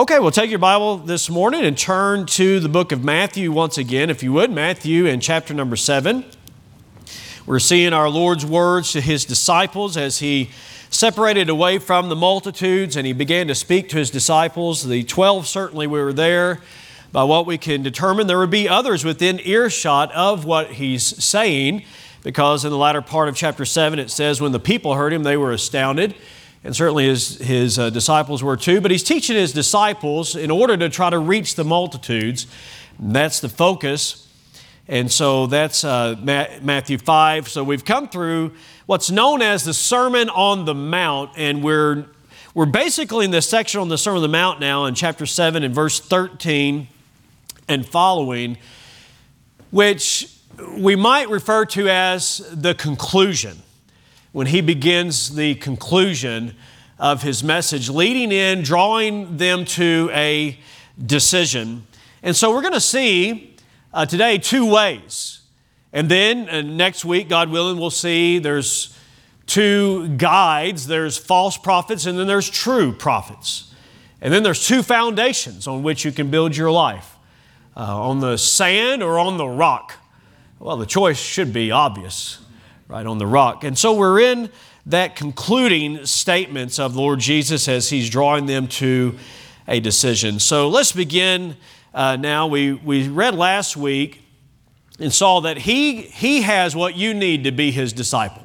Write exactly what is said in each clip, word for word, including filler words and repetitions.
Okay, well, take your Bible this morning and turn to the book of Matthew once again, if you would. Matthew in chapter number seven. We're seeing our Lord's words to His disciples as He separated away from the multitudes and He began to speak to His disciples. The twelve certainly were there. By what we can determine, there would be others within earshot of what He's saying, because in the latter part of chapter seven, it says, when the people heard Him, they were astounded. And certainly his, his uh, disciples were too, but he's teaching his disciples in order to try to reach the multitudes. That's the focus. And so that's uh, Matthew five. So we've come through what's known as the Sermon on the Mount, and we're, we're basically in this section on the Sermon on the Mount now in chapter seven and verse thirteen and following, which we might refer to as the conclusion, when he begins the conclusion of his message, leading in, drawing them to a decision. And so we're going to see uh, today two ways. And then uh, next week, God willing, we'll see there's two guides. There's false prophets, and then there's true prophets. And then there's two foundations on which you can build your life, uh, on the sand or on the rock. Well, the choice should be obvious. Right on the rock. And so we're in that concluding statements of the Lord Jesus as He's drawing them to a decision. So let's begin uh, now. We, we read last week and saw that he, he has what you need to be His disciple.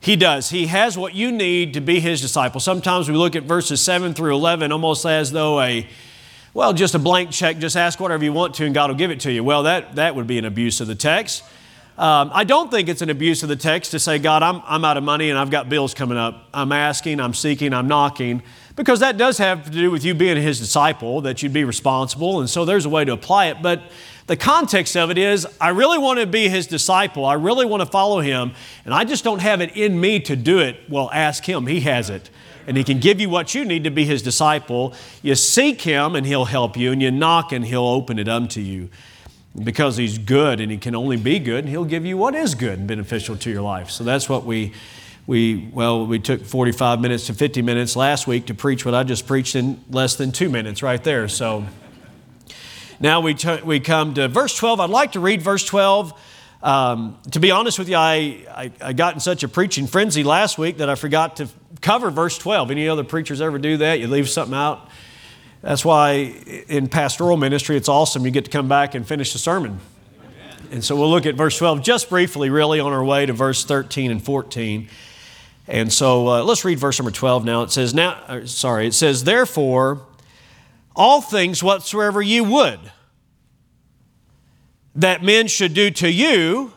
He does. He has what you need to be His disciple. Sometimes we look at verses seven through eleven almost as though a, well, just a blank check, just ask whatever you want to and God will give it to you. Well, that, that would be an abuse of the text. Um, I don't think it's an abuse of the text to say, God, I'm, I'm out of money and I've got bills coming up. I'm asking, I'm seeking, I'm knocking, because that does have to do with you being His disciple, that you'd be responsible. And so there's a way to apply it. But the context of it is, I really want to be His disciple. I really want to follow Him. And I just don't have it in me to do it. Well, ask Him. He has it. And He can give you what you need to be His disciple. You seek Him and He'll help you, and you knock and He'll open it unto you. Because He's good and He can only be good, and He'll give you what is good and beneficial to your life. So that's what we, we well, we took forty-five minutes to fifty minutes last week to preach what I just preached in less than two minutes right there. So now we, t- we come to verse twelve. I'd like to read verse twelve. Um, to be honest with you, I, I, I got in such a preaching frenzy last week that I forgot to cover verse twelve. Any other preachers ever do that? You leave something out. That's why in pastoral ministry, it's awesome. You get to come back and finish the sermon. Amen. And so we'll look at verse twelve just briefly, really, on our way to verse thirteen and fourteen. And so uh, let's read verse number twelve now. It says, "Now, uh, sorry, it says, therefore, all things whatsoever ye would that men should do to you,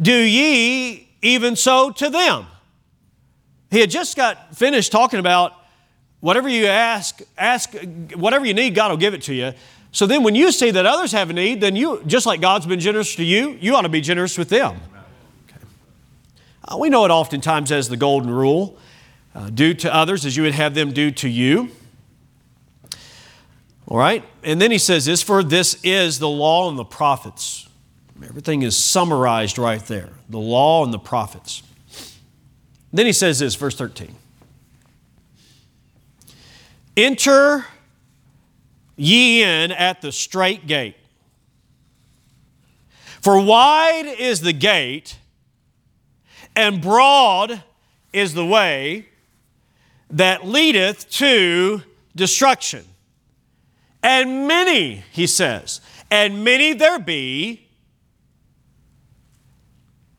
do ye even so to them." He had just got finished talking about whatever you ask, ask whatever you need, God will give it to you. So then when you see that others have a need, then you, just like God's been generous to you, you ought to be generous with them. Okay. Uh, we know it oftentimes as the golden rule, uh, do to others as you would have them do to you. All right. And then he says this, for this is the law and the prophets. Everything is summarized right there, the law and the prophets. Then he says this, verse thirteen. "Enter ye in at the strait gate. For wide is the gate, and broad is the way that leadeth to destruction. And many," he says, "and many there be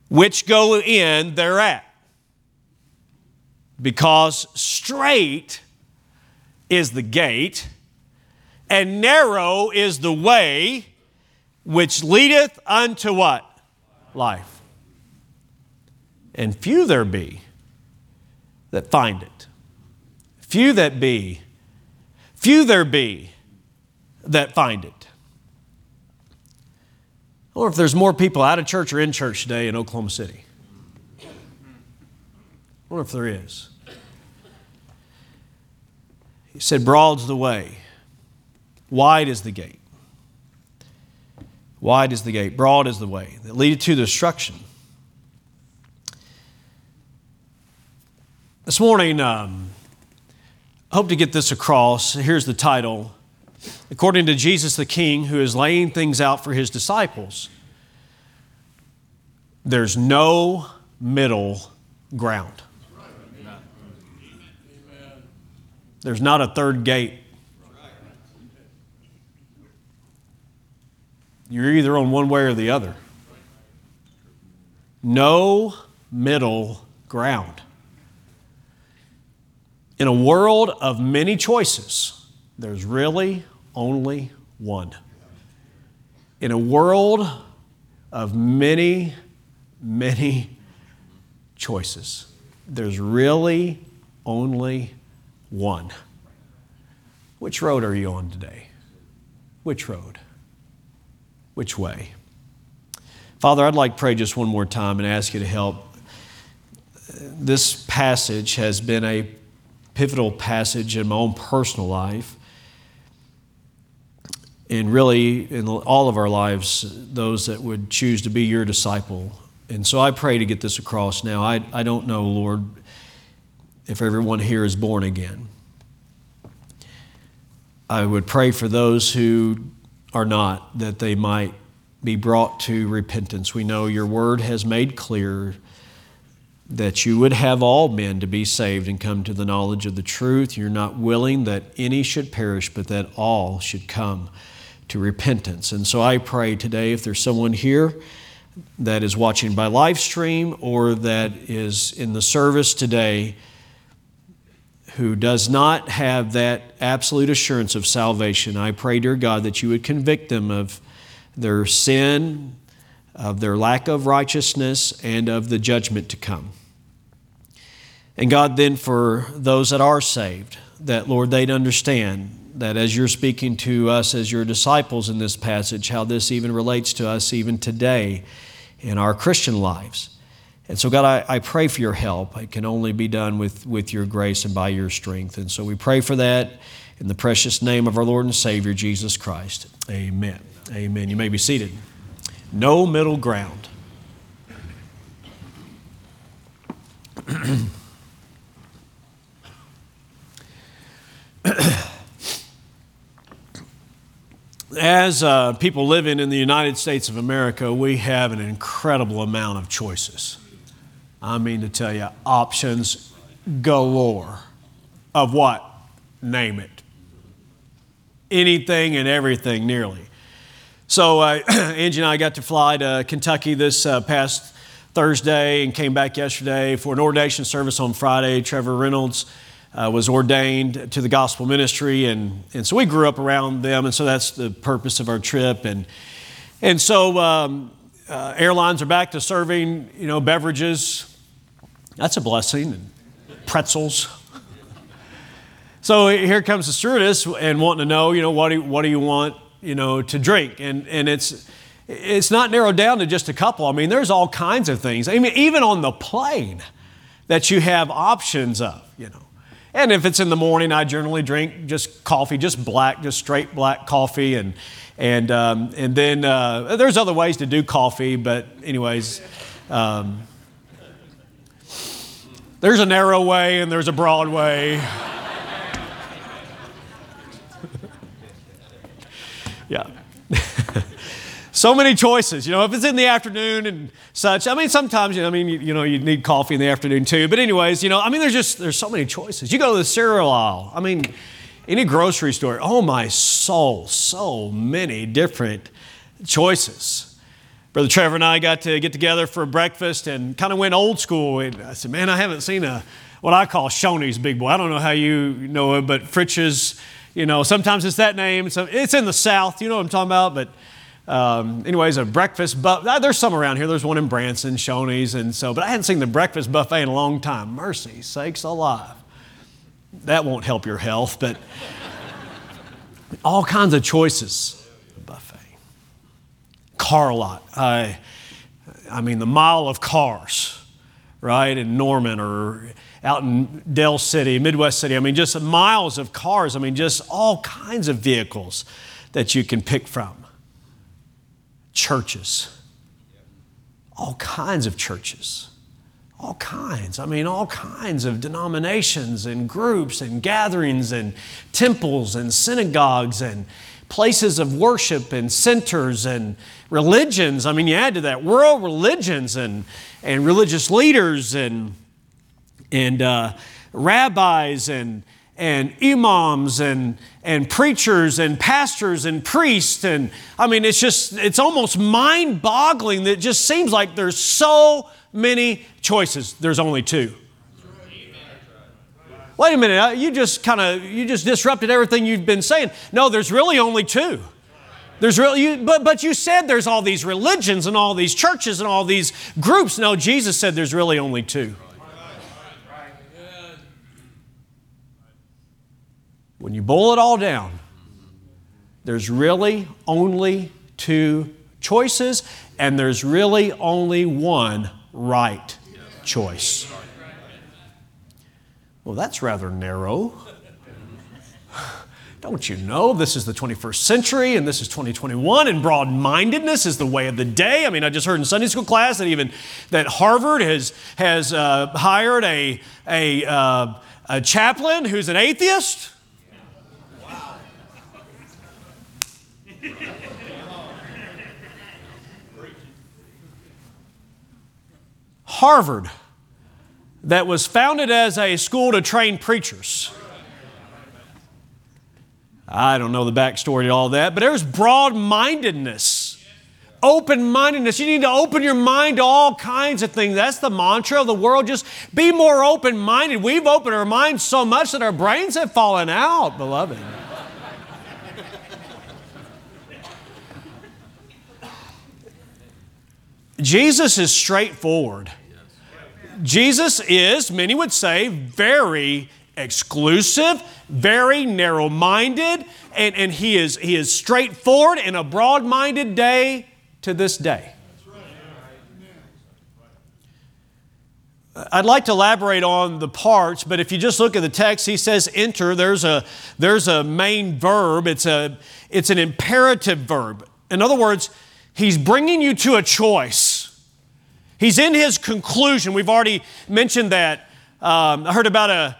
which go in thereat. Because straight is the gate, and narrow is the way which leadeth unto" what? "Life. And few there be that find it." Few that be, few there be that find it. Or if there's more people out of church or in church today in Oklahoma City. I wonder if there is. He said, "Broad's the way, wide is the gate. Wide is the gate, broad is the way that leadeth to destruction." This morning, um, I hope to get this across. Here's the title. According to Jesus the King, who is laying things out for his disciples, there's no middle ground. There's not a third gate. You're either on one way or the other. No middle ground. In a world of many choices, there's really only one. In a world of many, many choices, there's really only one. Which road are you on today? Which road? Which way? Father, I'd like to pray just one more time and ask you to help. This passage has been a pivotal passage in my own personal life. And really, in all of our lives, those that would choose to be your disciple. And so I pray to get this across now. I, I don't know, Lord, if everyone here is born again. I would pray for those who are not, that they might be brought to repentance. We know your word has made clear that you would have all men to be saved and come to the knowledge of the truth. You're not willing that any should perish, but that all should come to repentance. And so I pray today, if there's someone here that is watching by live stream or that is in the service today who does not have that absolute assurance of salvation, I pray, dear God, that you would convict them of their sin, of their lack of righteousness, and of the judgment to come. And God, then for those that are saved, that, Lord, they'd understand that as you're speaking to us as your disciples in this passage, how this even relates to us even today in our Christian lives. And so, God, I, I pray for your help. It can only be done with, with your grace and by your strength. And so we pray for that in the precious name of our Lord and Savior, Jesus Christ. Amen. Amen. You may be seated. No middle ground. As uh, people living in the United States of America, we have an incredible amount of choices. I mean to tell you, options galore of what? Name it. Anything and everything nearly. So uh, Angie and I got to fly to Kentucky this uh, past Thursday and came back yesterday for an ordination service on Friday. Trevor Reynolds uh, was ordained to the gospel ministry, and, and so we grew up around them, and so that's the purpose of our trip. And and so um, uh, airlines are back to serving, you know, beverages. That's a blessing. And pretzels. So here comes the stewardess and wanting to know, you know, what do you, what do you want, you know, to drink? And and it's it's not narrowed down to just a couple. I mean, there's all kinds of things. I mean, even on the plane that you have options of, you know. And if it's in the morning, I generally drink just coffee, just black, just straight black coffee. And and um, and then uh, there's other ways to do coffee, but anyways. Um, there's a narrow way and there's a broad way. Yeah. So many choices, you know, if it's in the afternoon and such. I mean, sometimes, you know, I mean, you, you know, you need coffee in the afternoon too. But anyways, you know, I mean, there's just, there's so many choices. You go to the cereal aisle. I mean, any grocery store. Oh my soul, so many different choices. Brother Trevor and I got to get together for breakfast and kind of went old school. And I said, man, I haven't seen a, what I call Shoney's big boy. I don't know how you know it, but Fritch's. You know, sometimes it's that name. So it's in the South. You know what I'm talking about. But um, anyways, a breakfast buffet. There's some around here. There's one in Branson, Shoney's. And so, but I hadn't seen the breakfast buffet in a long time. Mercy sakes alive. That won't help your health, but all kinds of choices. The buffet. Car lot. I, I mean, the mile of cars, right? In Norman or out in Del City, Midwest City. I mean, just miles of cars. I mean, just all kinds of vehicles that you can pick from. Churches. All kinds of churches. all kinds. I mean, all kinds of denominations and groups and gatherings and temples and synagogues and places of worship and centers and religions. I mean, you add to that world religions and and religious leaders and and uh, rabbis and and imams and and preachers and pastors and priests. And I mean, it's just, it's almost mind-boggling that it just seems like there's so many choices. There's only two. Wait a minute, you just kind of, you just disrupted everything you've been saying. No, there's really only two. There's really, you, but, but you said there's all these religions and all these churches and all these groups. No, Jesus said there's really only two. When you boil it all down, there's really only two choices, and there's really only one right choice. Well, that's rather narrow. Don't you know this is the twenty-first century and this is twenty twenty-one, and broad-mindedness is the way of the day? I mean, I just heard in Sunday school class that even that Harvard has has uh, hired a a, uh, a chaplain who's an atheist. Wow. Harvard, that was founded as a school to train preachers. I don't know the backstory to all that, but there's broad-mindedness, open-mindedness. You need to open your mind to all kinds of things. That's the mantra of the world. Just be more open-minded. We've opened our minds so much that our brains have fallen out, beloved. Jesus is straightforward. Jesus is, many would say, very exclusive, very narrow-minded, and, and he is he is straightforward in a broad-minded day to this day. I'd like to elaborate on the parts, but if you just look at the text, he says enter. There's a there's a main verb. It's a it's an imperative verb. In other words, he's bringing you to a choice. He's in his conclusion. We've already mentioned that. Um, I heard about a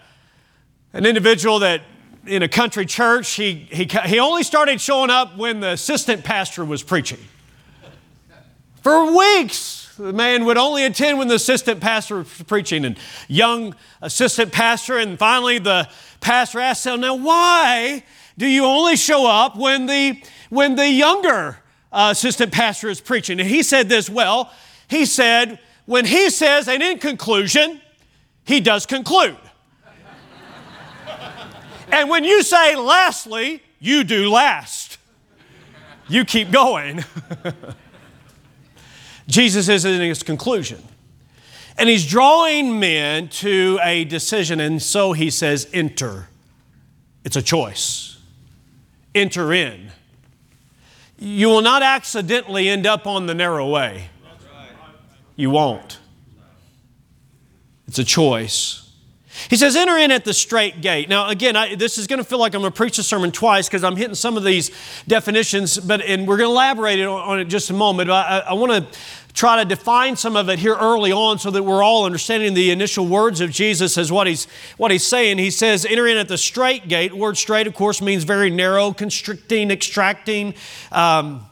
an individual that in a country church, he, he, he only started showing up when the assistant pastor was preaching. For weeks, the man would only attend when the assistant pastor was preaching, and young assistant pastor, and finally the pastor asked him, now why do you only show up when the, when the younger uh, assistant pastor is preaching? And he said this, well, He said, when he says, and in conclusion, he does conclude. And when you say, lastly, you do last. You keep going. Jesus is in his conclusion. And he's drawing men to a decision, and so he says, enter. It's a choice. Enter in. You will not accidentally end up on the narrow way. You won't. It's a choice. He says, enter in at the straight gate. Now, again, I, this is going to feel like I'm going to preach a sermon twice because I'm hitting some of these definitions, but and we're going to elaborate on, on it just a moment. But I, I want to try to define some of it here early on so that we're all understanding the initial words of Jesus as what he's, what he's saying. He says, enter in at the straight gate. The word straight, of course, means very narrow, constricting, extracting, um,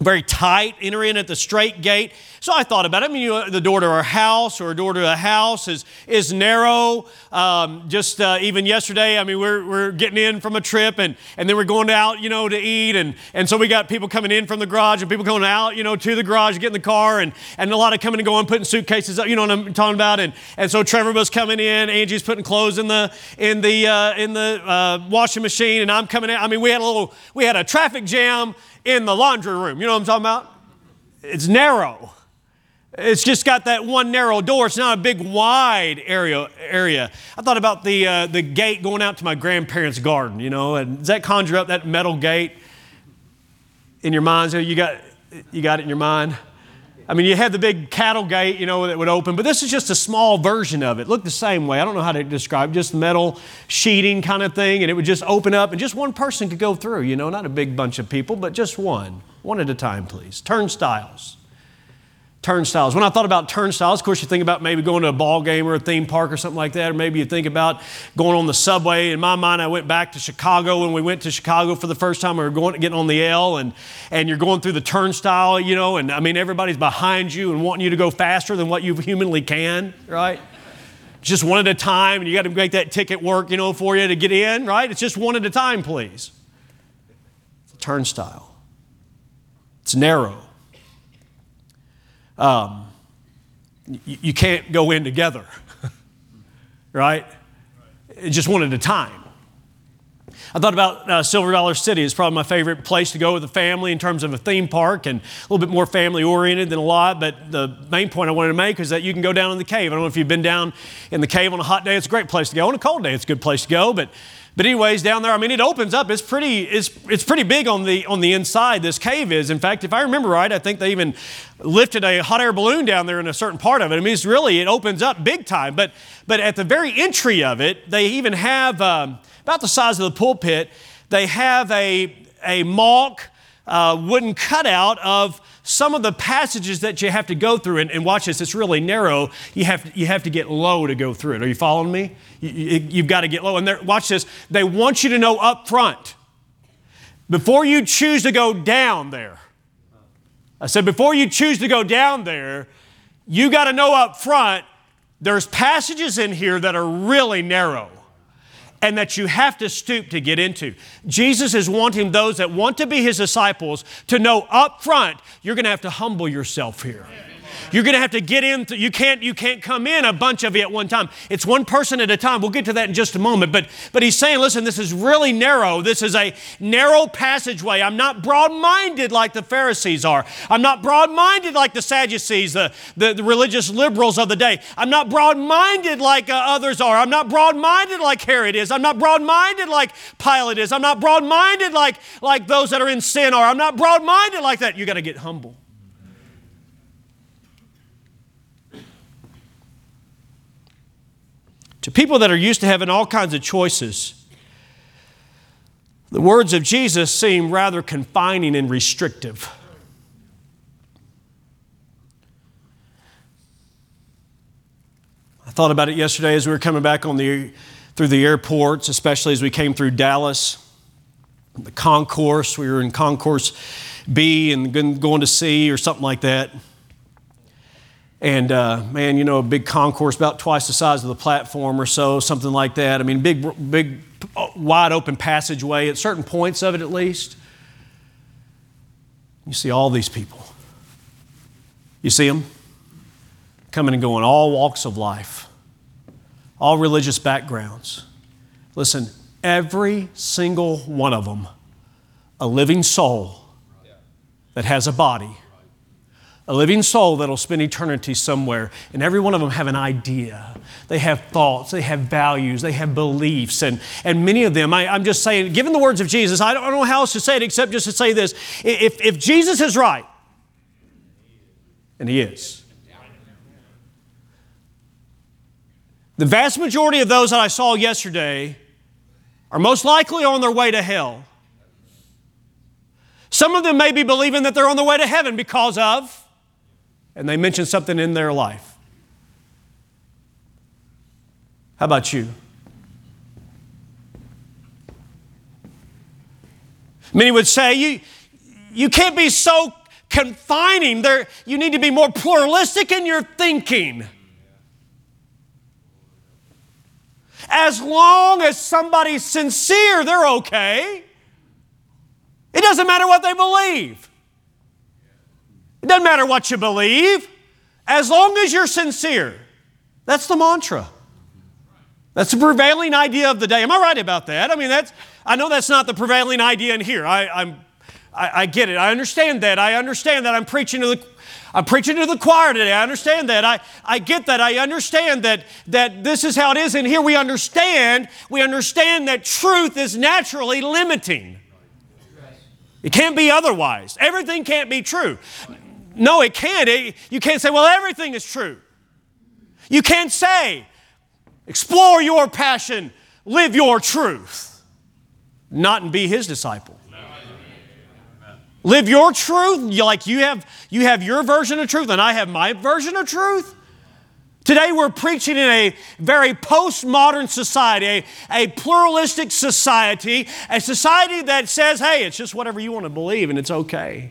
very tight, enter in at the straight gate. So I thought about it. I mean, you, the door to our house or a door to a house is is narrow. Um, just uh, even yesterday, I mean, we're we're getting in from a trip, and and then we're going out, you know, to eat, and and so we got people coming in from the garage and people going out, you know, to the garage, getting in the car, and and a lot of coming and going, putting suitcases up, you know what I'm talking about, and and so Trevor was coming in, Angie's putting clothes in the in the uh, in the uh, washing machine, and I'm coming out. I mean, we had a little we had a traffic jam in the laundry room. You know what I'm talking about? It's narrow. It's just got that one narrow door. It's not a big wide area. Area. I thought about the uh, the gate going out to my grandparents' garden. You know, and does that conjure up that metal gate in your mind? So you got you got it in your mind. I mean, you had the big cattle gate, you know, that would open, but this is just a small version of it. It looked the same way. I don't know how to describe it. Just metal sheeting kind of thing, and it would just open up, and just one person could go through, you know, not a big bunch of people, but just one. One at a time, please. Turnstiles. turnstiles. When I thought about turnstiles, of course, you think about maybe going to a ball game or a theme park or something like that, or maybe you think about going on the subway. In my mind, I went back to Chicago when we went to Chicago for the first time. We were going getting on the L, and and you're going through the turnstile, you know, and I mean everybody's behind you and wanting you to go faster than what you humanly can, right? Just one at a time, and you got to make that ticket work, you know, for you to get in, right? It's just one at a time, please. It's a turnstile. It's narrow. Um, you, you can't go in together, right? Just one at a time. I thought about uh, Silver Dollar City. It's probably my favorite place to go with the family in terms of a theme park and a little bit more family-oriented than a lot. But the main point I wanted to make is that you can go down in the cave. I don't know if you've been down in the cave on a hot day. It's a great place to go. On a cold day, it's a good place to go. But But anyways, down there, I mean, it opens up. It's pretty, it's it's pretty big on the on the inside, this cave is. In fact, if I remember right, I think they even lifted a hot air balloon down there in a certain part of it. I mean, it's really, it opens up big time. But but at the very entry of it, they even have, um, about the size of the pulpit, they have a, a mock uh, wooden cutout of some of the passages that you have to go through. And, and watch this, it's really narrow. You have to, you have to get low to go through it. Are you following me? You, you, you've got to get low. And watch this, they want you to know up front, before you choose to go down there. I said, before you choose to go down there, you got to know up front, there's passages in here that are really narrow and that you have to stoop to get into. Jesus is wanting those that want to be His disciples to know up front, you're gonna have to humble yourself here. You're gonna have to get in, th- you can't you can't come in a bunch of you at one time. It's one person at a time. We'll get to that in just a moment. But, but He's saying, listen, this is really narrow. This is a narrow passageway. I'm not broad-minded like the Pharisees are. I'm not broad-minded like the Sadducees, the, the, the religious liberals of the day. I'm not broad-minded like uh, others are. I'm not broad-minded like Herod is. I'm not broad-minded like Pilate is. I'm not broad-minded like, like those that are in sin are. I'm not broad-minded like that. You gotta get humble. To people that are used to having all kinds of choices, the words of Jesus seem rather confining and restrictive. I thought about it yesterday as we were coming back on the through the airports, especially as we came through Dallas, the concourse. We were in concourse B and going to C or something like that. And uh, man, you know, a big concourse about twice the size of the platform or so, something like that. I mean, big, big, wide open passageway at certain points of it, at least. You see all these people. You see them coming and going, all walks of life, all religious backgrounds. Listen, every single one of them, a living soul that has a body. A living soul that'll spend eternity somewhere. And every one of them have an idea. They have thoughts, they have values, they have beliefs. And, and many of them, I, I'm just saying, given the words of Jesus, I don't, I don't know how else to say it except just to say this. If, if Jesus is right, and He is, the vast majority of those that I saw yesterday are most likely on their way to hell. Some of them may be believing that they're on their way to heaven because of, and they mention something in their life. How about you? Many would say, you, you can't be so confining. There, you need to be more pluralistic in your thinking. As long as somebody's sincere, they're okay. It doesn't matter what they believe. It doesn't matter what you believe, as long as you're sincere. That's the mantra. That's the prevailing idea of the day. Am I right about that? I mean, that's, I know that's not the prevailing idea in here. I, I'm, I, I get it. I understand that. I understand that I'm preaching to the, I'm preaching to the choir today. I understand that. I, I get that. I understand that, that this is how it is. And here we understand, we understand that truth is naturally limiting. It can't be otherwise. Everything can't be true. No, it can't. It, you can't say, well, everything is true. You can't say, explore your passion, live your truth, not and be His disciple. Amen. Live your truth. You, like you have, you have your version of truth and I have my version of truth. Today we're preaching in a very postmodern society, a, a pluralistic society, a society that says, hey, it's just whatever you want to believe and it's okay.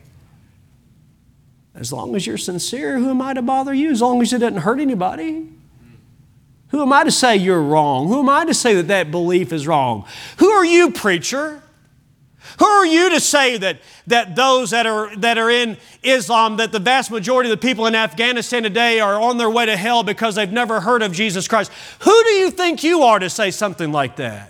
As long as you're sincere, who am I to bother you? As long as it doesn't hurt anybody. Who am I to say you're wrong? Who am I to say that that belief is wrong? Who are you, preacher? Who are you to say that, that those that are, that are in Islam, that the vast majority of the people in Afghanistan today are on their way to hell because they've never heard of Jesus Christ? Who do you think you are to say something like that?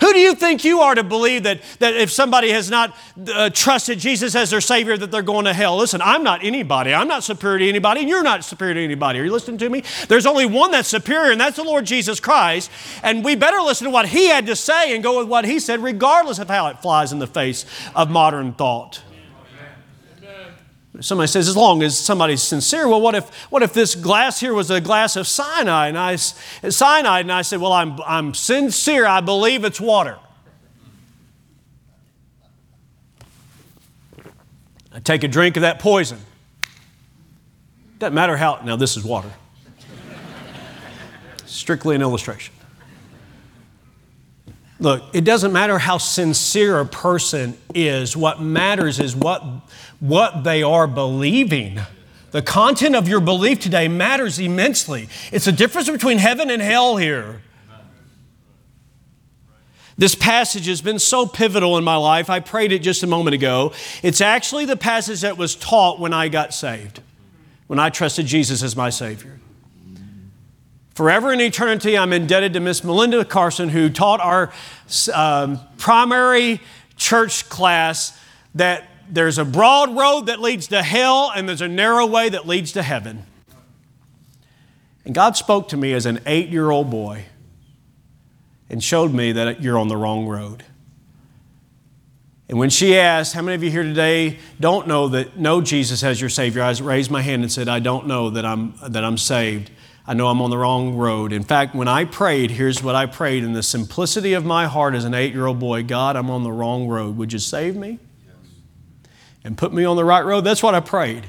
Who do you think you are to believe that, that if somebody has not uh, trusted Jesus as their Savior that they're going to hell? Listen, I'm not anybody. I'm not superior to anybody, and you're not superior to anybody. Are you listening to me? There's only one that's superior, and that's the Lord Jesus Christ, and we better listen to what He had to say and go with what He said, regardless of how it flies in the face of modern thought. Somebody says, as long as somebody's sincere, well, what if what if this glass here was a glass of cyanide? And I, cyanide, and I said, well, I'm, I'm sincere. I believe it's water. I take a drink of that poison. Doesn't matter how, now this is water. Strictly an illustration. Look, it doesn't matter how sincere a person is. What matters is what, what they are believing. The content of your belief today matters immensely. It's the difference between heaven and hell here. This passage has been so pivotal in my life. I prayed it just a moment ago. It's actually the passage that was taught when I got saved, when I trusted Jesus as my Savior. Forever in eternity, I'm indebted to Miss Melinda Carson, who taught our um, primary church class that there's a broad road that leads to hell and there's a narrow way that leads to heaven. And God spoke to me as an eight-year-old boy and showed me that you're on the wrong road. And when she asked, how many of you here today don't know that know Jesus as your Savior? I raised my hand and said, I don't know that I'm, that I'm saved. I know I'm on the wrong road. In fact, when I prayed, here's what I prayed in the simplicity of my heart as an eight-year-old boy. God, I'm on the wrong road. Would you save me? Yes. And put me on the right road? That's what I prayed.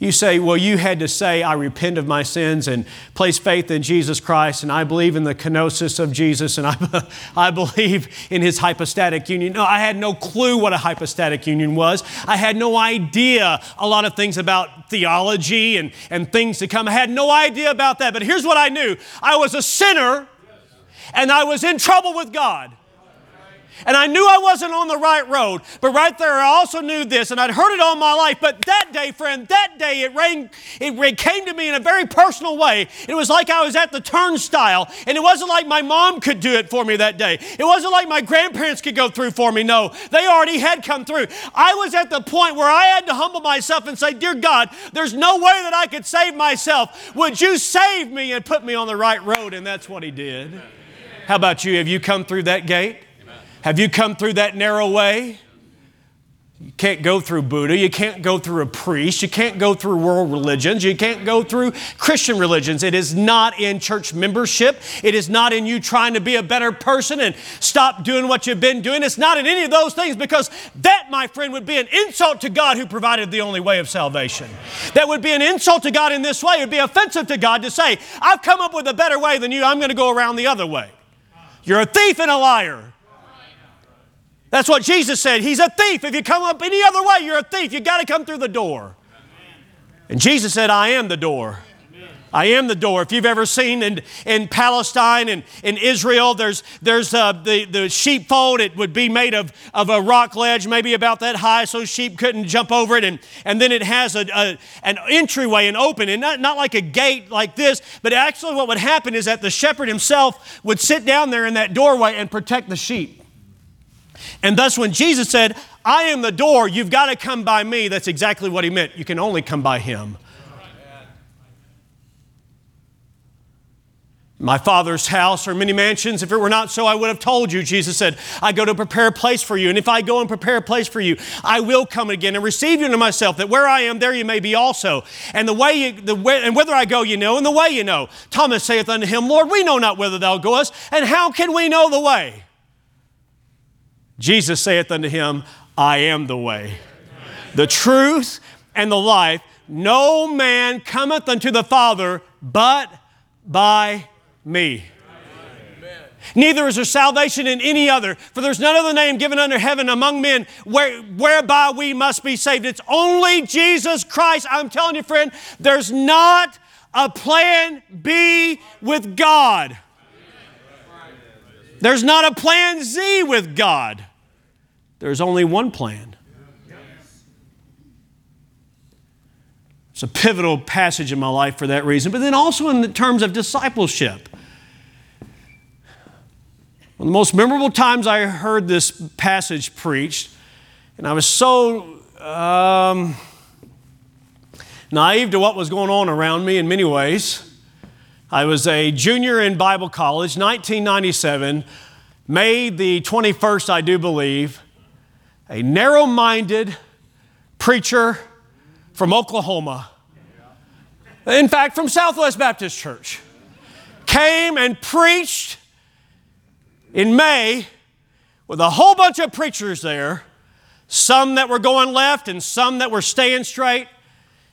You say, well, you had to say, I repent of my sins and place faith in Jesus Christ, and I believe in the kenosis of Jesus, and I, I believe in His hypostatic union. No, I had no clue what a hypostatic union was. I had no idea a lot of things about theology and, and things to come. I had no idea about that, but here's what I knew. I was a sinner, and I was in trouble with God. And I knew I wasn't on the right road, but right there I also knew this, and I'd heard it all my life. But that day, friend, that day it rang, it came to me in a very personal way. It was like I was at the turnstile, and it wasn't like my mom could do it for me that day. It wasn't like my grandparents could go through for me. No, they already had come through. I was at the point where I had to humble myself and say, dear God, there's no way that I could save myself. Would you save me and put me on the right road? And that's what He did. How about you? Have you come through that gate? Have you come through that narrow way? You can't go through Buddha. You can't go through a priest. You can't go through world religions. You can't go through Christian religions. It is not in church membership. It is not in you trying to be a better person and stop doing what you've been doing. It's not in any of those things, because that, my friend, would be an insult to God who provided the only way of salvation. That would be an insult to God in this way. It would be offensive to God to say, I've come up with a better way than you. I'm going to go around the other way. You're a thief and a liar. That's what Jesus said. He's a thief. If you come up any other way, you're a thief. You've got to come through the door. And Jesus said, I am the door. I am the door. If you've ever seen in, in Palestine and in Israel, there's, there's uh, the, the sheepfold. It would be made of, of a rock ledge, maybe about that high, so sheep couldn't jump over it. And, and then it has a, a, an entryway, an open, and not, not like a gate like this, but actually what would happen is that the shepherd himself would sit down there in that doorway and protect the sheep. And thus when Jesus said, I am the door, you've got to come by me, that's exactly what He meant. You can only come by Him. My Father's house are many mansions. If it were not so, I would have told you. Jesus said, I go to prepare a place for you. And if I go and prepare a place for you, I will come again and receive you into myself, that where I am, there you may be also. And the way, you, the way, and whither I go, you know, and the way you know. Thomas saith unto Him, Lord, we know not whither Thou goest, and how can we know the way? Jesus saith unto him, I am the way, the truth, and the life. No man cometh unto the Father but by me. Neither is there salvation in any other, for there's none other name given under heaven among men where, whereby we must be saved. It's only Jesus Christ. I'm telling you, friend, there's not a plan B with God. There's not a plan Z with God. There's only one plan. It's a pivotal passage in my life for that reason, but then also in the terms of discipleship. One of the most memorable times I heard this passage preached, and I was so um, naive to what was going on around me in many ways. I was a junior in Bible college, nineteen ninety-seven, May the twenty-first, I do believe, a narrow-minded preacher from Oklahoma, in fact, from Southwest Baptist Church, came and preached in May, with a whole bunch of preachers there, some that were going left and some that were staying straight,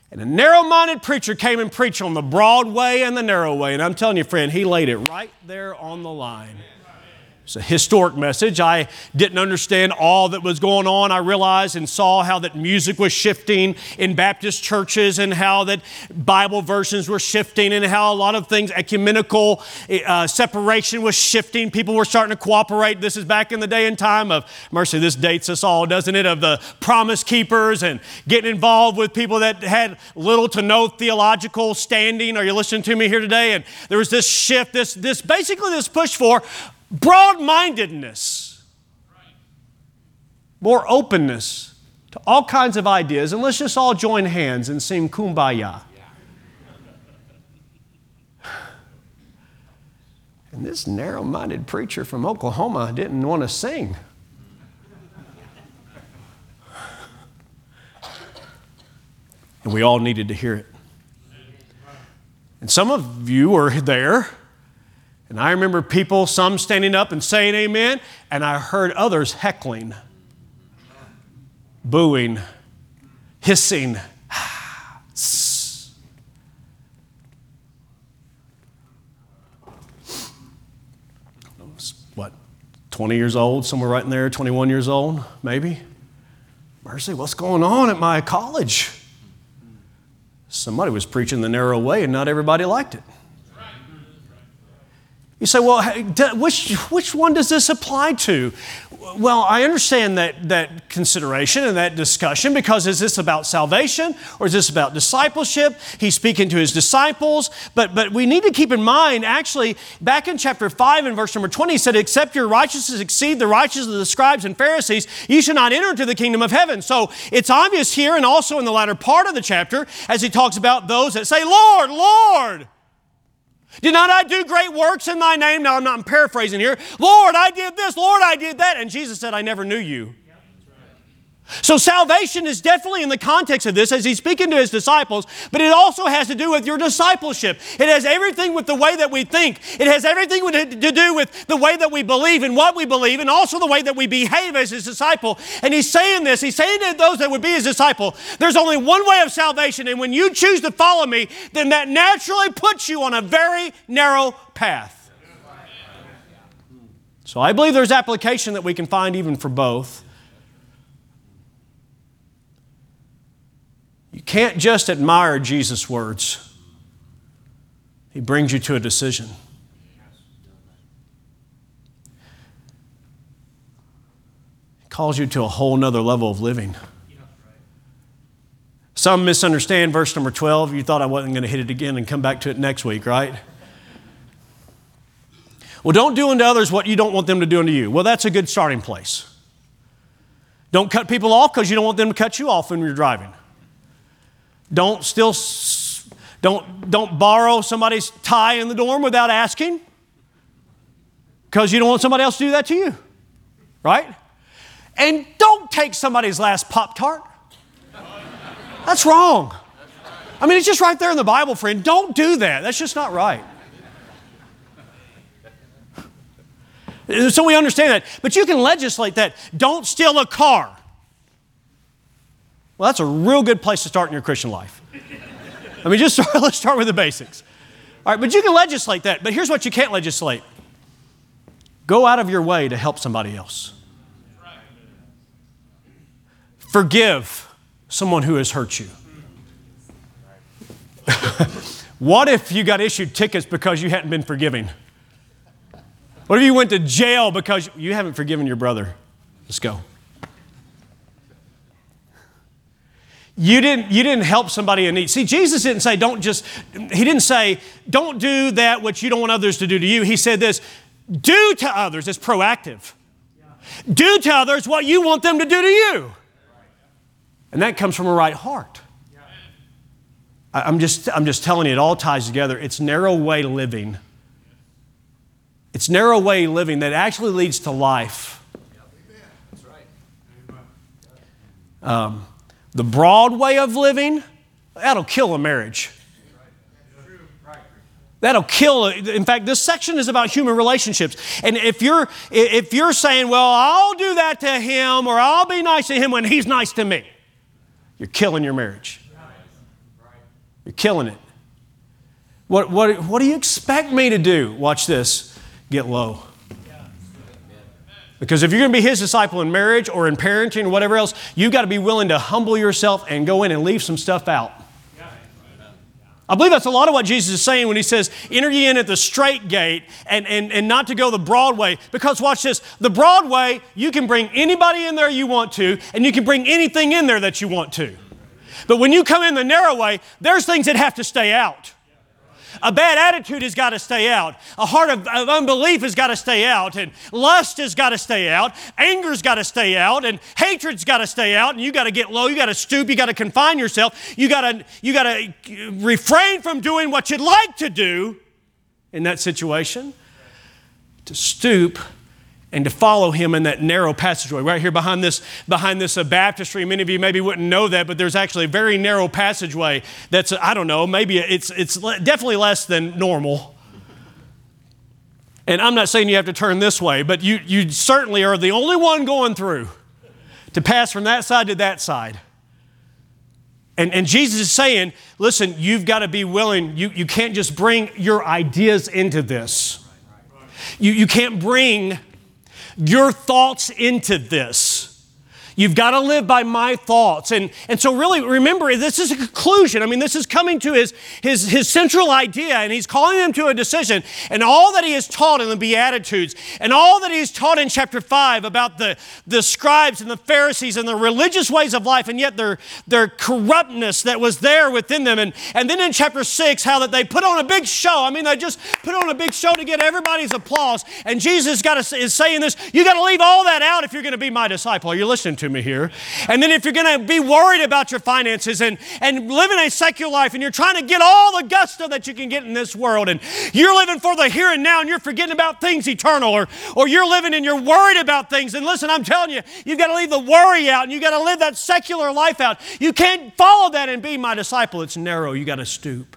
and a narrow-minded preacher came and preached on the broad way and the narrow way. And I'm telling you, friend, he laid it right there on the line. It's a historic message. I didn't understand all that was going on. I realized and saw how that music was shifting in Baptist churches and how that Bible versions were shifting and how a lot of things, ecumenical uh, separation was shifting. People were starting to cooperate. This is back in the day and time of, mercy, this dates us all, doesn't it, of the Promise Keepers and getting involved with people that had little to no theological standing. Are you listening to me here today? And there was this shift, this, this basically this push for broad-mindedness, more openness to all kinds of ideas, and let's just all join hands and sing Kumbaya. And this narrow-minded preacher from Oklahoma didn't want to sing. And we all needed to hear it. And some of you were there. And I remember people, some standing up and saying amen, and I heard others heckling, booing, hissing. I was, what, twenty years old, somewhere right in there, twenty-one years old, maybe? Mercy, what's going on at my college? Somebody was preaching the narrow way, and not everybody liked it. You say, well, which, which one does this apply to? Well, I understand that, that consideration and that discussion, because is this about salvation or is this about discipleship? He's speaking to his disciples, but, but we need to keep in mind, actually, back in chapter five and verse number twenty, he said, except your righteousness exceed the righteousness of the scribes and Pharisees, you should not enter into the kingdom of heaven. So it's obvious here and also in the latter part of the chapter, as he talks about those that say, Lord, Lord, did not I do great works in thy name? Now, I'm not I'm paraphrasing here. Lord, I did this. Lord, I did that. And Jesus said, I never knew you. Yeah, that's right. So salvation is definitely in the context of this as he's speaking to his disciples, but it also has to do with your discipleship. It has everything with the way that we think. It has everything to do with the way that we believe and what we believe and also the way that we behave as his disciple. And he's saying this. He's saying to those that would be his disciple, there's only one way of salvation, and when you choose to follow me, then that naturally puts you on a very narrow path. So I believe there's application that we can find even for both. You can't just admire Jesus' words. He brings you to a decision. He calls you to a whole nother level of living. Some misunderstand verse number twelve. You thought I wasn't going to hit it again and come back to it next week, right? Well, don't do unto others what you don't want them to do unto you. Well, that's a good starting place. Don't cut people off because you don't want them to cut you off when you're driving. Don't still, don't, don't borrow somebody's tie in the dorm without asking, because you don't want somebody else to do that to you, right? And don't take somebody's last Pop-Tart. That's wrong. I mean, it's just right there in the Bible, friend. Don't do that. That's just not right. So we understand that. But you can legislate that. Don't steal a car. Well, that's a real good place to start in your Christian life. I mean, just start, let's start with the basics. All right, but you can legislate that. But here's what you can't legislate. Go out of your way to help somebody else. Forgive someone who has hurt you. What if you got issued tickets because you hadn't been forgiving? What if you went to jail because you haven't forgiven your brother? Let's go. You didn't, you didn't help somebody in need. See, Jesus didn't say, don't just, he didn't say, don't do that which you don't want others to do to you. He said this, do to others. It's proactive. Yeah. Do to others what you want them to do to you. And that comes from a right heart. Yeah. I, I'm just, I'm just telling you, it all ties together. It's narrow way living. It's narrow way living that actually leads to life. Yeah. That's right. Um, The broad way of living, that'll kill a marriage. That'll kill, in fact, this section is about human relationships. And if you're, if you're saying, well, I'll do that to him or I'll be nice to him when he's nice to me, you're killing your marriage. You're killing it. What, what, what do you expect me to do? Watch this, get low. Because if you're going to be his disciple in marriage or in parenting or whatever else, you've got to be willing to humble yourself and go in and leave some stuff out. I believe that's a lot of what Jesus is saying when he says, enter ye in at the straight gate and, and, and not to go the broad way. Because watch this, the broad way, you can bring anybody in there you want to, and you can bring anything in there that you want to. But when you come in the narrow way, there's things that have to stay out. A bad attitude has got to stay out. A heart of, of unbelief has got to stay out. And lust has got to stay out. Anger's got to stay out. And hatred's got to stay out. And you got to get low. You got to stoop. You got to confine yourself. You got to, you got to refrain from doing what you'd like to do in that situation. To stoop and to follow him in that narrow passageway. Right here behind this, behind this uh, baptistry, many of you maybe wouldn't know that, but there's actually a very narrow passageway that's, I don't know, maybe it's, it's definitely less than normal. And I'm not saying you have to turn this way, but you, you certainly are the only one going through to pass from that side to that side. And, and Jesus is saying, listen, you've got to be willing. You, you can't just bring your ideas into this. You, you can't bring your thoughts into this. You've got to live by my thoughts. And, and so really, remember, this is a conclusion. I mean, this is coming to his, his, his central idea, and he's calling them to a decision. And all that he has taught in the Beatitudes, and all that he's taught in chapter five about the, the scribes and the Pharisees and the religious ways of life, and yet their, their corruptness that was there within them. And, and then in chapter six, how that they put on a big show. I mean, they just put on a big show to get everybody's applause. And Jesus got to, is saying this, you got to leave all that out if you're going to be my disciple. Are you listening to me here? And then if you're going to be worried about your finances and, and living a secular life and you're trying to get all the gusto that you can get in this world and you're living for the here and now and you're forgetting about things eternal or, or you're living and you're worried about things, and listen, I'm telling you, you've got to leave the worry out and you've got to live that secular life out. You can't follow that and be my disciple. It's narrow. You've got to stoop.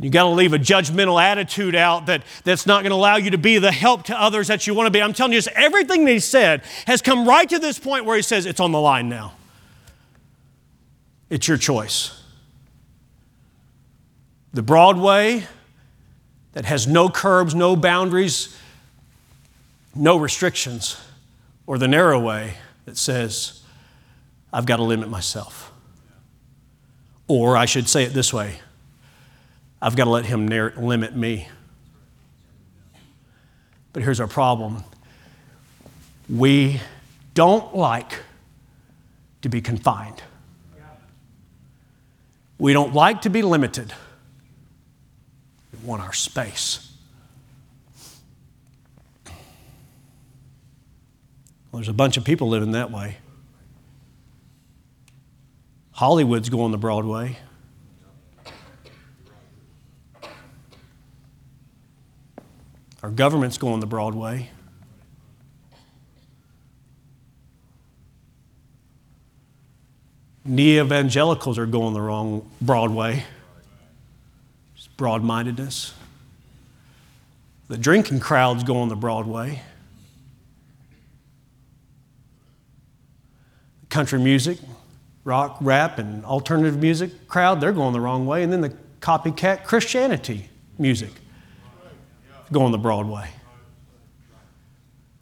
You got to leave a judgmental attitude out that, that's not going to allow you to be the help to others that you want to be. I'm telling you, everything that he said has come right to this point where he says, it's on the line now. It's your choice. The broad way that has no curbs, no boundaries, no restrictions, or the narrow way that says, I've got to limit myself. Or I should say it this way, I've got to let him narr- limit me. But here's our problem. We don't like to be confined. We don't like to be limited. We want our space. Well, there's a bunch of people living that way. Hollywood's going the broad way. Our government's going the broad way. Neo-evangelicals are going the wrong broad way. It's broad-mindedness. The drinking crowd's going the broad way. The country music, rock, rap, and alternative music crowd, they're going the wrong way. And then the copycat Christianity music going the broad way.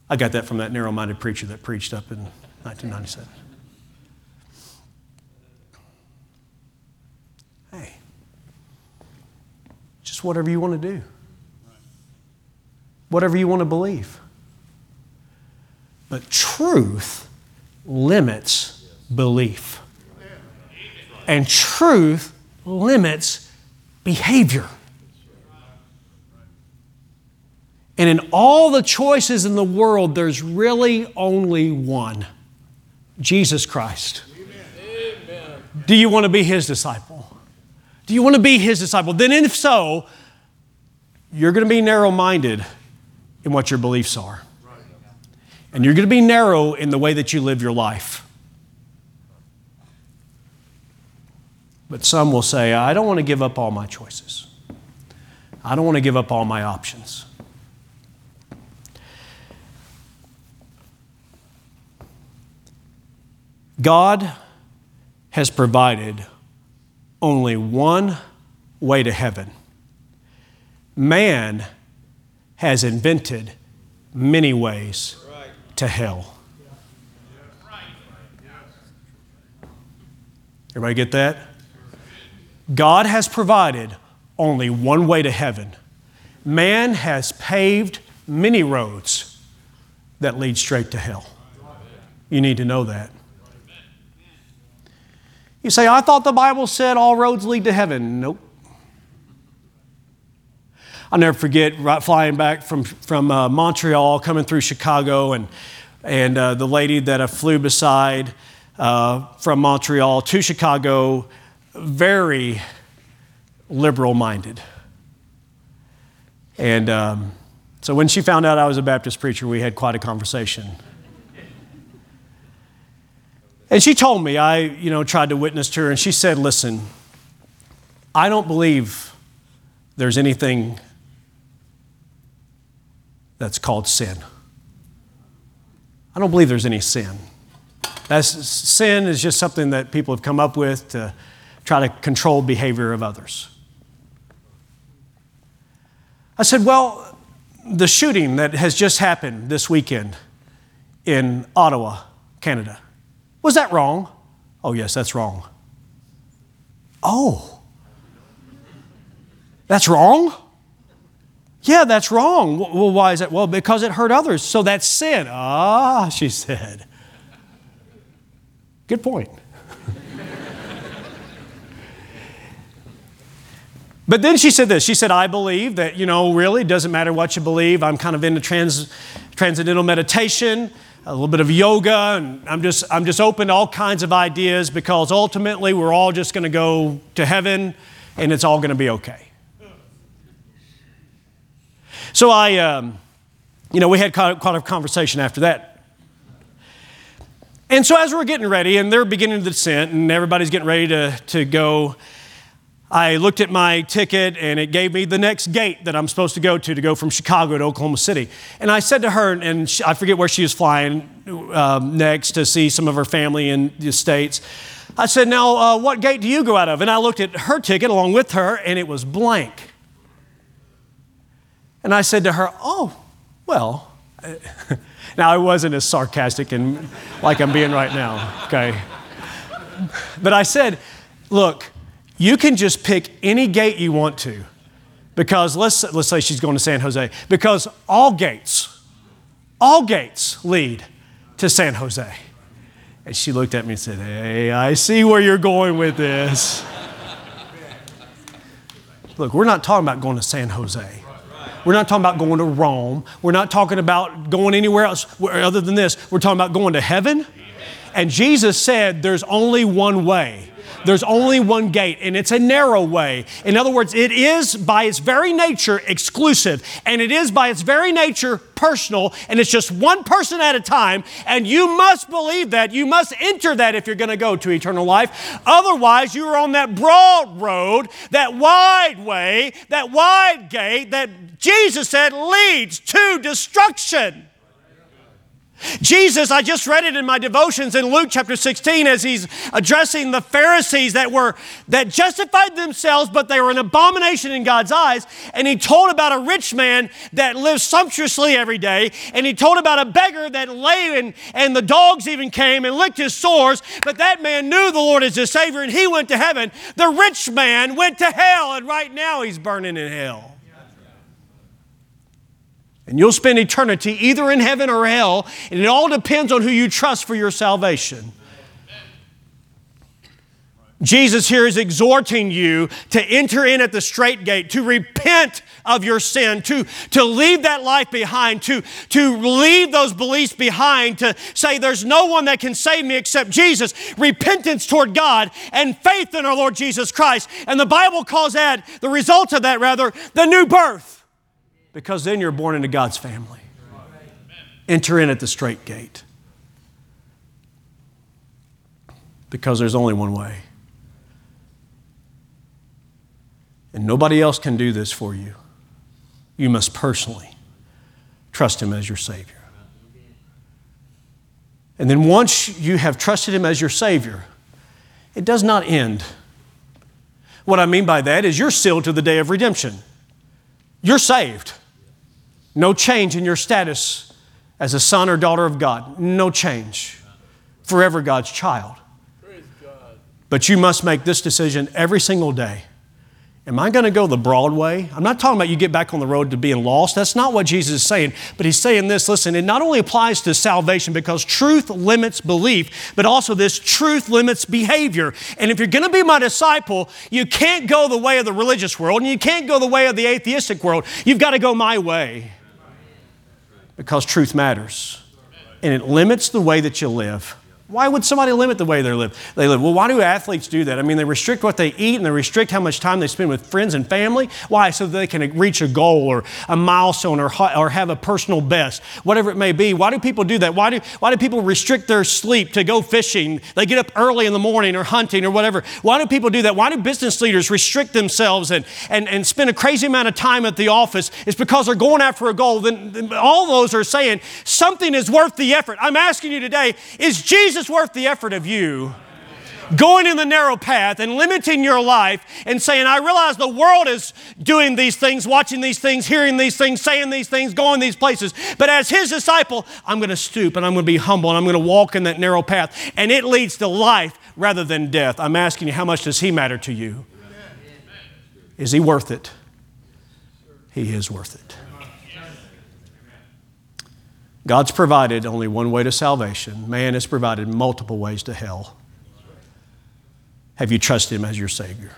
I got that from that narrow-minded preacher that preached up in nineteen ninety-seven. Hey, just whatever you want to do. Whatever you want to believe. But truth limits belief. And truth limits behavior. And in all the choices in the world, there's really only one, Jesus Christ. Amen. Do you want to be His disciple? Do you want to be His disciple? Then if so, you're going to be narrow-minded in what your beliefs are. And you're going to be narrow in the way that you live your life. But some will say, I don't want to give up all my choices. I don't want to give up all my options. God has provided only one way to heaven. Man has invented many ways to hell. Everybody get that? God has provided only one way to heaven. Man has paved many roads that lead straight to hell. You need to know that. You say, I thought the Bible said all roads lead to heaven. Nope. I'll never forget right, flying back from, from uh, Montreal, coming through Chicago, and, and uh, the lady that I flew beside uh, from Montreal to Chicago, very liberal-minded. And um, so when she found out I was a Baptist preacher, we had quite a conversation. And she told me, I you know, tried to witness to her, and she said, listen, I don't believe there's anything that's called sin. I don't believe there's any sin. That's, sin is just something that people have come up with to try to control behavior of others. I said, well, the shooting that has just happened this weekend in Ottawa, Canada, was that wrong? Oh, yes, that's wrong. Oh, that's wrong? Yeah, that's wrong. Well, why is that? Well, because it hurt others, so that's sin. Ah, she said. Good point. But then she said this. She said, I believe that, you know, really, it doesn't matter what you believe. I'm kind of into trans, transcendental meditation, a little bit of yoga, and I'm just, I'm just open to all kinds of ideas because ultimately we're all just going to go to heaven and it's all going to be okay. So I, um, you know, we had quite a conversation after that. And so as we're getting ready, and they're beginning to descend, and everybody's getting ready to, to go, I looked at my ticket, and it gave me the next gate that I'm supposed to go to to go from Chicago to Oklahoma City. And I said to her, and she, I forget where she was flying um, next to see some of her family in the States. I said, now, uh, what gate do you go out of? And I looked at her ticket along with her, and it was blank. And I said to her, oh, well. Now, I wasn't as sarcastic and like I'm being right now, okay? But I said, look, you can just pick any gate you want to because let's, let's say she's going to San Jose, because all gates, all gates lead to San Jose. And she looked at me and said, hey, I see where you're going with this. Look, we're not talking about going to San Jose. We're not talking about going to Rome. We're not talking about going anywhere else other than this. We're talking about going to heaven. And Jesus said there's only one way. There's only one gate, and it's a narrow way. In other words, it is by its very nature exclusive, and it is by its very nature personal, and it's just one person at a time, and you must believe that. You must enter that if you're going to go to eternal life. Otherwise, you are on that broad road, that wide way, that wide gate that Jesus said leads to destruction. Jesus, I just read it in my devotions in Luke chapter sixteen as he's addressing the Pharisees that were that justified themselves, but they were an abomination in God's eyes. And he told about a rich man that lived sumptuously every day. And he told about a beggar that lay and, and the dogs even came and licked his sores. But that man knew the Lord as his Savior and he went to heaven. The rich man went to hell and right now he's burning in hell. And you'll spend eternity either in heaven or hell, and it all depends on who you trust for your salvation. Jesus here is exhorting you to enter in at the straight gate, to repent of your sin, to, to leave that life behind, to, to leave those beliefs behind, to say there's no one that can save me except Jesus. Repentance toward God and faith in our Lord Jesus Christ. And the Bible calls that, the result of that rather, the new birth. Because then you're born into God's family. Enter in at the straight gate. Because there's only one way. And nobody else can do this for you. You must personally trust Him as your Savior. And then once you have trusted Him as your Savior, it does not end. What I mean by that is you're sealed to the day of redemption. You're saved. No change in your status as a son or daughter of God. No change. Forever God's child. Praise God. But you must make this decision every single day. Am I going to go the broad way? I'm not talking about you get back on the road to being lost. That's not what Jesus is saying. But he's saying this, listen, it not only applies to salvation because truth limits belief, but also this truth limits behavior. And if you're going to be my disciple, you can't go the way of the religious world and you can't go the way of the atheistic world. You've got to go my way because truth matters and it limits the way that you live. Why would somebody limit the way they live? They live. Well, why do athletes do that? I mean, they restrict what they eat and they restrict how much time they spend with friends and family. Why? So that they can reach a goal or a milestone or, or have a personal best, whatever it may be. Why do people do that? Why do, why do people restrict their sleep to go fishing? They get up early in the morning or hunting or whatever. Why do people do that? Why do business leaders restrict themselves and, and, and spend a crazy amount of time at the office? It's because they're going after a goal. Then all those are saying something is worth the effort. I'm asking you today, is Jesus It's worth the effort of you going in the narrow path and limiting your life and saying, I realize the world is doing these things, watching these things, hearing these things, saying these things, going these places. But as his disciple, I'm going to stoop and I'm going to be humble and I'm going to walk in that narrow path. And it leads to life rather than death. I'm asking you, how much does he matter to you? Is he worth it? He is worth it. God's provided only one way to salvation. Man has provided multiple ways to hell. Have you trusted him as your Savior?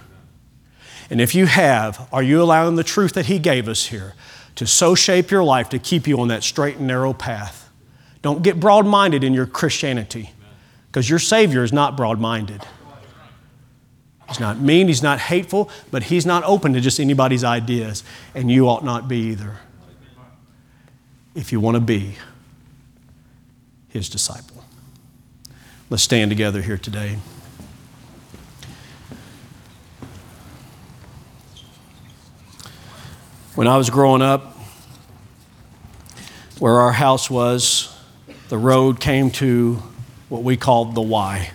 And if you have, are you allowing the truth that he gave us here to so shape your life to keep you on that straight and narrow path? Don't get broad-minded in your Christianity because your Savior is not broad-minded. He's not mean, he's not hateful, but he's not open to just anybody's ideas, and you ought not be either if you want to be his disciple. Let's stand together here today. When I was growing up, where our house was, the road came to what we called the Y.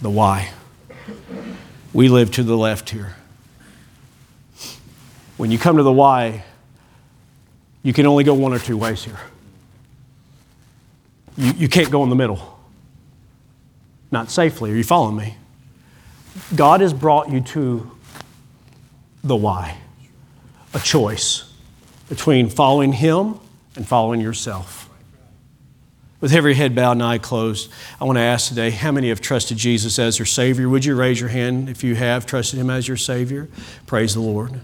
The Y. We live to the left here. When you come to the Y, you can only go one or two ways here. You, you can't go in the middle. Not safely. Are you following me? God has brought you to the why, a choice between following him and following yourself. With every head bowed and eye closed, I want to ask today, how many have trusted Jesus as your Savior? Would you raise your hand if you have trusted him as your Savior? Praise the Lord.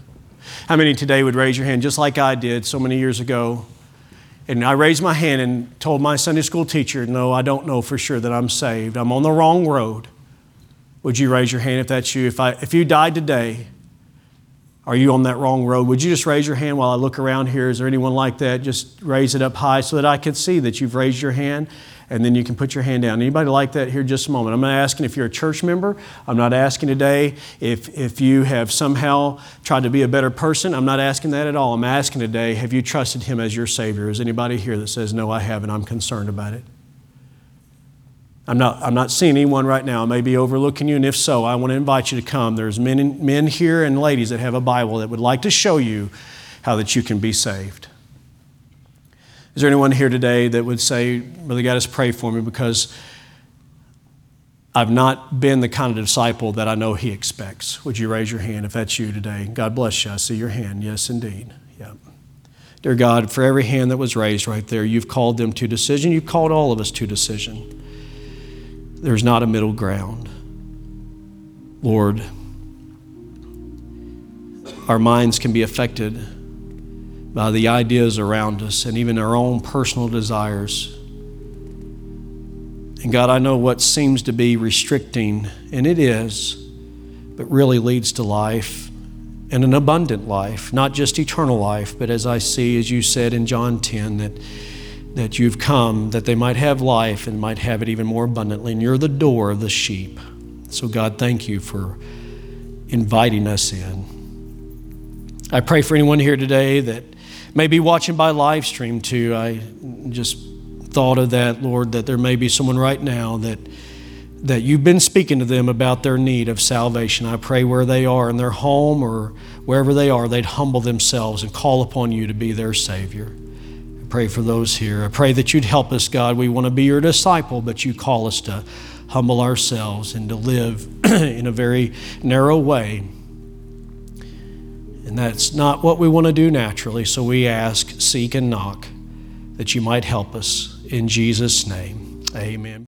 How many today would raise your hand just like I did so many years ago? And I raised my hand and told my Sunday school teacher, no, I don't know for sure that I'm saved. I'm on the wrong road. Would you raise your hand if that's you? If I, if you died today, are you on that wrong road? Would you just raise your hand while I look around here? Is there anyone like that? Just raise it up high so that I can see that you've raised your hand. and then you can put your hand down. Anybody like that here just a moment? I'm not asking if you're a church member. I'm not asking today if, if you have somehow tried to be a better person. I'm not asking that at all. I'm asking today, have you trusted Him as your Savior? Is anybody here that says, no, I haven't, I'm concerned about it? I'm not, I'm not seeing anyone right now. I may be overlooking you, and if so, I want to invite you to come. There's men, men here and ladies that have a Bible that would like to show you how that you can be saved. Is there anyone here today that would say, Brother Gaddis, pray for me because I've not been the kind of disciple that I know He expects? Would you raise your hand if that's you today? God bless you. I see your hand. Yes, indeed. Yeah. Dear God, for every hand that was raised right there, You've called them to decision. You've called all of us to decision. There's not a middle ground. Lord, our minds can be affected by the ideas around us and even our own personal desires. And God, I know what seems to be restricting, and it is, but really leads to life and an abundant life, not just eternal life, but as I see, as You said in John ten, that that You've come, that they might have life and might have it even more abundantly. And You're the door of the sheep. So God, thank You for inviting us in. I pray for anyone here today that may be watching by live stream too. I just thought of that, Lord, that there may be someone right now that that You've been speaking to them about their need of salvation. I pray where they are in their home or wherever they are, they'd humble themselves and call upon You to be their Savior. Pray for those here. I pray that You'd help us, God. We want to be Your disciple, but You call us to humble ourselves and to live in a very narrow way. And that's not what we want to do naturally, so we ask, seek, and knock that You might help us. In Jesus' name, amen.